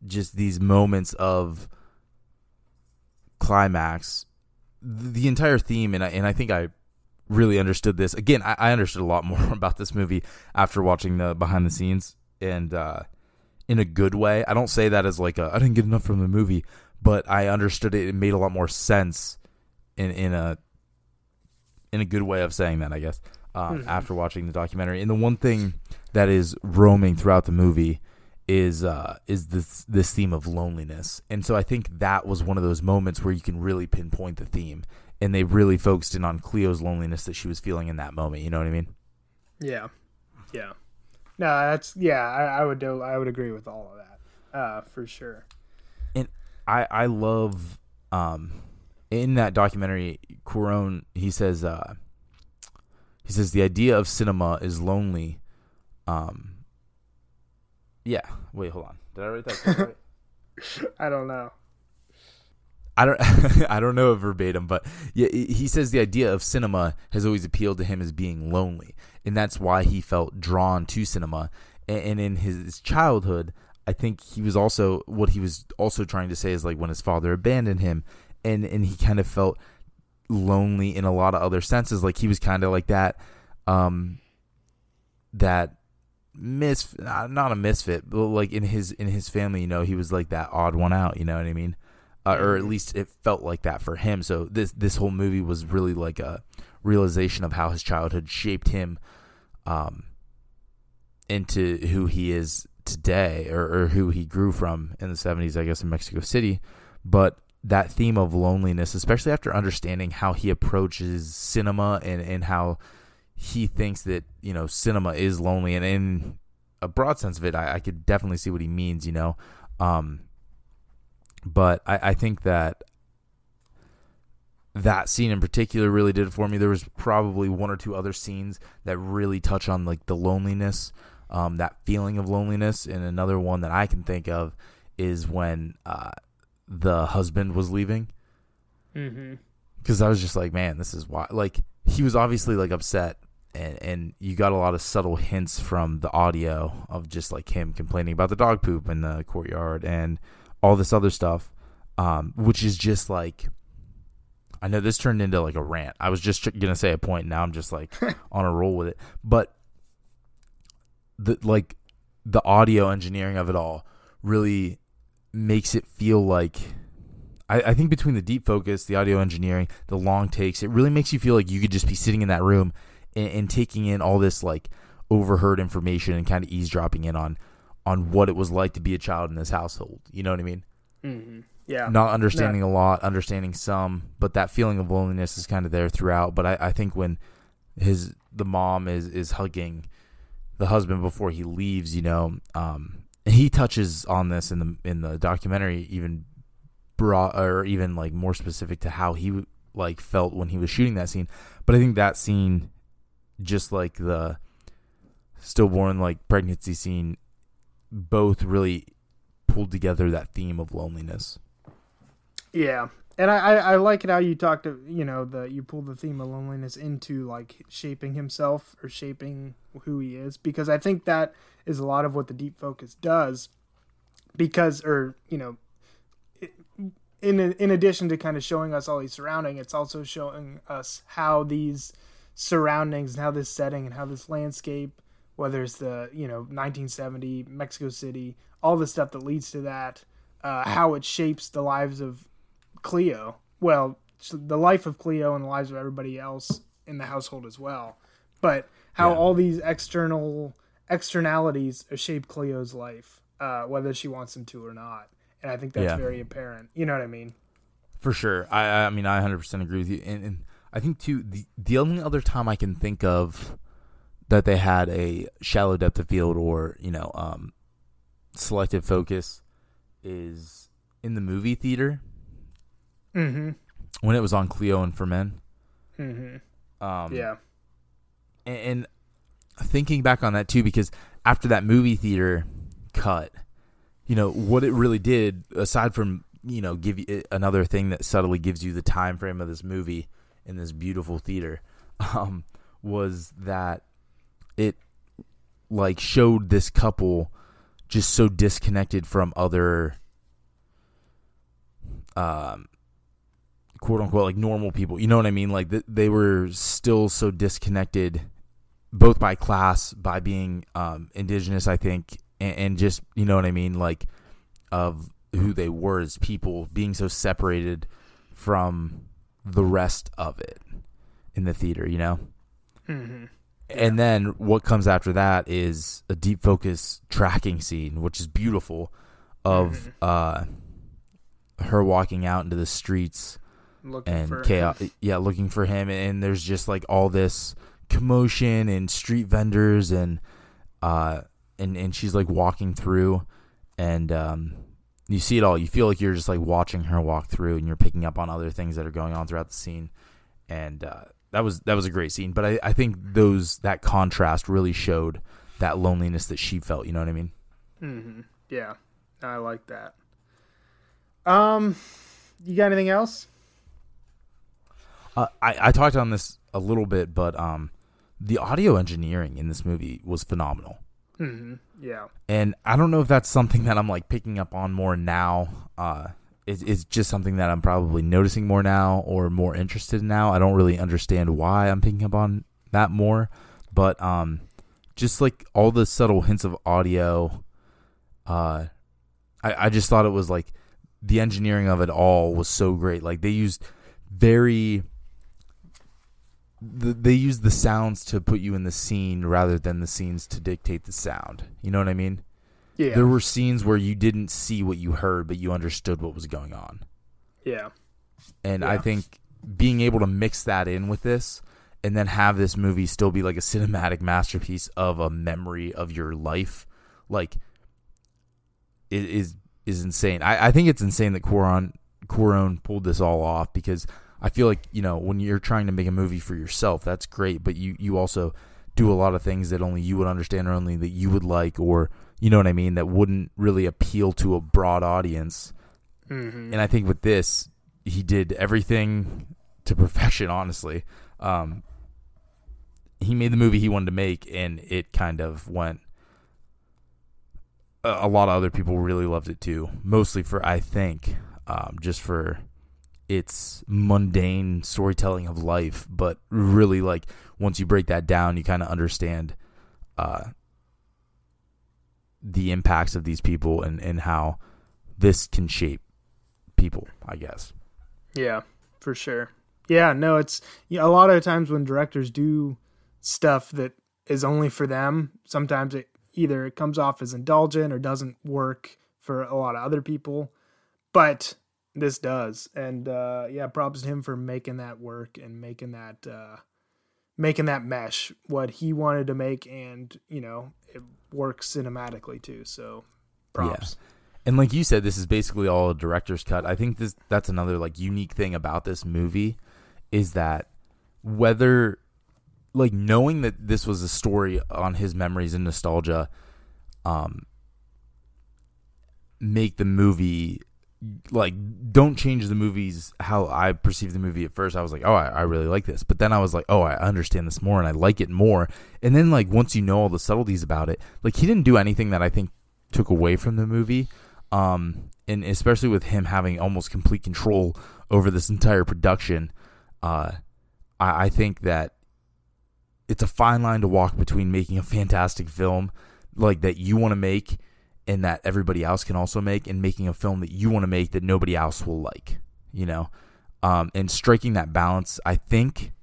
just these moments of climax, the, the entire theme, and I and I think I really understood this. Again, I, I understood a lot more about this movie after watching the behind the scenes. And uh, in a good way. I don't say that as like a, I didn't get enough from the movie, but I understood it. It made a lot more sense in, in a in a good way of saying that, I guess, um, mm-hmm. after watching the documentary. And the one thing that is roaming throughout the movie is uh, is this this theme of loneliness. And so I think that was one of those moments where you can really pinpoint the theme. And they really focused in on Cleo's loneliness that she was feeling in that moment. You know what I mean? Yeah. Yeah. No, that's yeah. I, I would do. I would agree with all of that, uh, for sure. And I, I love Um, in that documentary, Cuarón, he says, uh, he says the idea of cinema is lonely. Um, yeah. Wait, hold on. Did I write that right? I don't know. I don't I don't know verbatim, but yeah, he says the idea of cinema has always appealed to him as being lonely, and that's why he felt drawn to cinema. And in his childhood, I think he was also what he was also trying to say is like when his father abandoned him, and, and he kind of felt lonely in a lot of other senses. Like he was kind of like that, um, that mis not a misfit, but like in his in his family, you know, he was like that odd one out. You know what I mean? Uh, or at least it felt like that for him. So this this whole movie was really like a realization of how his childhood shaped him um, into who he is today, or, or who he grew from in the seventies, I guess, in Mexico City. But that theme of loneliness, especially after understanding how he approaches cinema and, and how he thinks that, you know, cinema is lonely. And in a broad sense of it, I, I could definitely see what he means, you know. Um But I, I think that that scene in particular really did it for me. There was probably one or two other scenes that really touch on like the loneliness, um, that feeling of loneliness. And another one that I can think of is when uh, the husband was leaving. Mm-hmm. Because I was just like, man, this is why. Like he was obviously like upset, and and you got a lot of subtle hints from the audio of just like him complaining about the dog poop in the courtyard and all this other stuff, um, which is just like, I know this turned into like a rant. I was just going to say a point, and now I'm just like on a roll with it. But the like the audio engineering of it all really makes it feel like, I, I think between the deep focus, the audio engineering, the long takes, it really makes you feel like you could just be sitting in that room and, and taking in all this like overheard information and kind of eavesdropping in on on what it was like to be a child in this household. You know what I mean? Mm-hmm. Yeah. Not understanding no. a lot, understanding some, but that feeling of loneliness is kind of there throughout. But I, I think when his the mom is, is hugging the husband before he leaves, you know, um, he touches on this in the in the documentary even broad, or even like more specific to how he like felt when he was shooting that scene. But I think that scene, just like the stillborn like pregnancy scene, both really pulled together that theme of loneliness. Yeah. And I, I, I like it how you talked to, you know, the, you pulled the theme of loneliness into like shaping himself or shaping who he is, because I think that is a lot of what the deep focus does, because, or, you know, it, in, in addition to kind of showing us all these surroundings, it's also showing us how these surroundings and how this setting and how this landscape, whether it's the, you know, nineteen seventy, Mexico City, all the stuff that leads to that, uh, how it shapes the lives of Cleo. Well, the life of Cleo and the lives of everybody else in the household as well. But how yeah. all these external externalities shape Cleo's life, uh, whether she wants them to or not. And I think that's yeah. very apparent. You know what I mean? For sure. I, I mean, I one hundred percent agree with you. And, and I think, too, the, the only other time I can think of that they had a shallow depth of field or, you know, um, selective focus is in the movie theater. Mm-hmm. When it was on Cleo and For Men. Mm-hmm. Um, yeah. And, and thinking back on that, too, because after that movie theater cut, you know, what it really did, aside from, you know, give you another thing that subtly gives you the time frame of this movie in this beautiful theater, um, was that it like showed this couple just so disconnected from other, um, quote unquote, like normal people. You know what I mean? Like th- they were still so disconnected, both by class, by being um, indigenous, I think, and, and just, you know what I mean? Like of who they were as people, being so separated from the rest of it in the theater, you know? Mm-hmm. And then what comes after that is a deep focus tracking scene, which is beautiful, of uh, her walking out into the streets looking and for chaos. Him. Yeah, looking for him. And there's just like all this commotion and street vendors, and uh, and and she's like walking through, and um, you see it all. You feel like you're just like watching her walk through, and you're picking up on other things that are going on throughout the scene. And uh, that was that was a great scene. But I, I think those that contrast really showed that loneliness that she felt. You know what I mean? Mm-hmm. Yeah, I like that. Um, you got anything else? Uh, I I talked on this a little bit, but um, the audio engineering in this movie was phenomenal. Mm-hmm. Yeah, and I don't know if that's something that I'm like picking up on more now. Uh, it's, it's just something that I'm probably noticing more now or more interested in now. I don't really understand why I'm picking up on that more, but um, just like all the subtle hints of audio, uh, I I just thought it was like the engineering of it all was so great. Like they used very. The, they use the sounds to put you in the scene rather than the scenes to dictate the sound. You know what I mean? Yeah. There were scenes where you didn't see what you heard, but you understood what was going on. Yeah. And yeah. I think being able to mix that in with this and then have this movie still be like a cinematic masterpiece of a memory of your life, like, it is is insane. I, I think it's insane that Cuarón, Cuarón pulled this all off, because I feel like, you know, when you're trying to make a movie for yourself, that's great, but you, you also do a lot of things that only you would understand or only that you would like, or, you know what I mean, that wouldn't really appeal to a broad audience. Mm-hmm. And I think with this, he did everything to perfection, honestly. Um, he made the movie he wanted to make, and it kind of went... A, a lot of other people really loved it, too. Mostly for, I think, um, just for... it's mundane storytelling of life, but really, like, once you break that down, you kind of understand uh, the impacts of these people and, and how this can shape people, I guess. Yeah, for sure. Yeah, no, it's you know, a lot of times when directors do stuff that is only for them, sometimes it either it comes off as indulgent or doesn't work for a lot of other people, but... this does. And, uh, yeah, props to him for making that work and making that, uh, making that mesh what he wanted to make. And, you know, it works cinematically too. So props. Yeah. And like you said, this is basically all a director's cut. I think this, that's another like unique thing about this movie is that whether like knowing that this was a story on his memories and nostalgia, um, make the movie like don't change the movies how I perceived the movie at first. I was like, oh, I, I really like this. But then I was like, oh, I understand this more and I like it more. And then like once you know all the subtleties about it, like he didn't do anything that I think took away from the movie. Um, and especially with him having almost complete control over this entire production, uh, I, I think that it's a fine line to walk between making a fantastic film like that you want to make and that everybody else can also make, and making a film that you want to make that nobody else will like, you know? Um, and striking that balance, I think,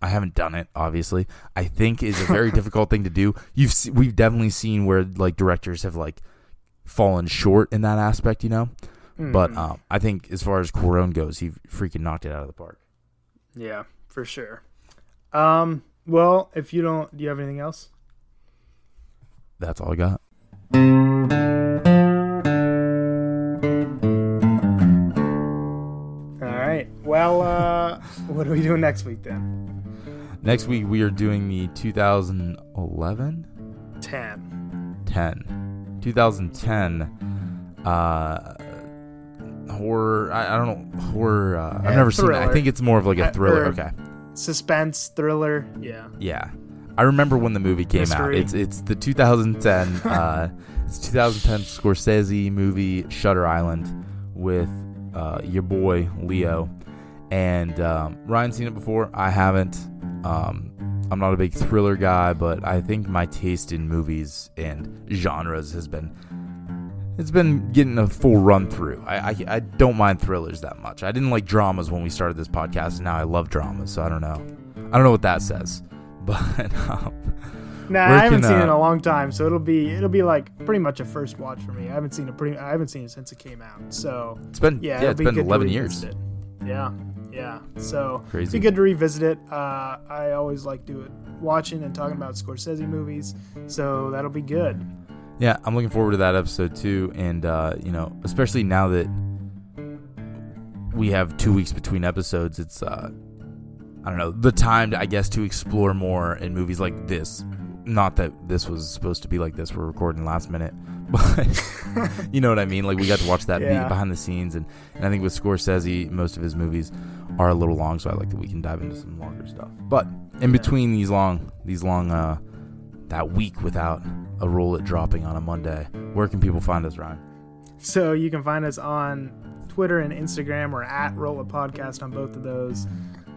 I haven't done it, obviously, I think is a very difficult thing to do. You've se- We've definitely seen where, like, directors have, like, fallen short in that aspect, you know? Mm. But um, I think as far as Cuarón goes, he freaking knocked it out of the park. Yeah, for sure. Um, well, if you don't, do you have anything else? That's all I got. Alright, well, uh, what are we doing next week then? Next week we are doing the twenty eleven? ten. ten. twenty ten uh, horror, I, I don't know, horror, uh, I've never thriller. seen that. I think it's more of like a thriller, uh, okay. Suspense, thriller, yeah. Yeah. I remember when the movie came Mystery. out. It's it's the twenty ten uh, it's twenty ten Scorsese movie Shutter Island with uh, your boy Leo, and um, Ryan's seen it before. I haven't. Um, I'm not a big thriller guy, but I think my taste in movies and genres has been it's been getting a full run through. I, I I don't mind thrillers that much. I didn't like dramas when we started this podcast, and now I love dramas. So I don't know. I don't know what that says. But um, nah, I haven't can, seen uh, it in a long time, so it'll be it'll be like pretty much a first watch for me. I haven't seen a pretty I haven't seen it since it came out. So it's been yeah, yeah it's be been eleven years. It. Yeah, yeah. So Crazy. It'd be good to revisit it. Uh, I always like doing watching and talking about Scorsese movies, so that'll be good. yeah, I'm looking forward to that episode too. And, uh, you know, especially now that we have two weeks between episodes, it's, uh, I don't know, the time, to, I guess, to explore more in movies like this. Not that this was supposed to be like this. We're recording last minute. But you know what I mean? Like, we got to watch that yeah. behind the scenes. And, and I think with Scorsese, most of his movies are a little long. So I like that we can dive into some longer stuff. But in yeah. between these long, these long, uh, that week without a roll it dropping on a Monday, where can people find us, Ryan? So you can find us on Twitter and Instagram. We're at Roll It Podcast on both of those.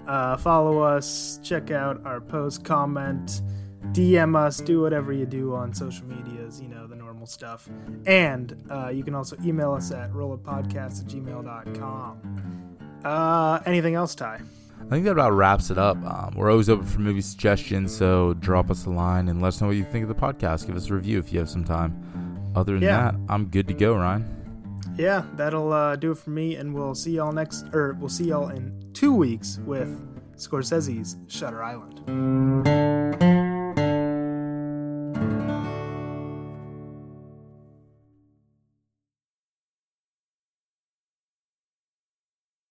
Uh, follow us, check out our post, comment, D M us, do whatever you do on social medias, you know, the normal stuff. And uh, you can also email us at rollitpodcast at gmail dot com. Uh, anything else, Ty? I think that about wraps it up. Um, we're always open for movie suggestions, so drop us a line and let us know what you think of the podcast. Give us a review if you have some time. Other than yeah. that, I'm good to go, Ryan. Yeah, that'll uh, do it for me, and we'll see y'all next, or we'll see y'all in two weeks with Scorsese's Shutter Island.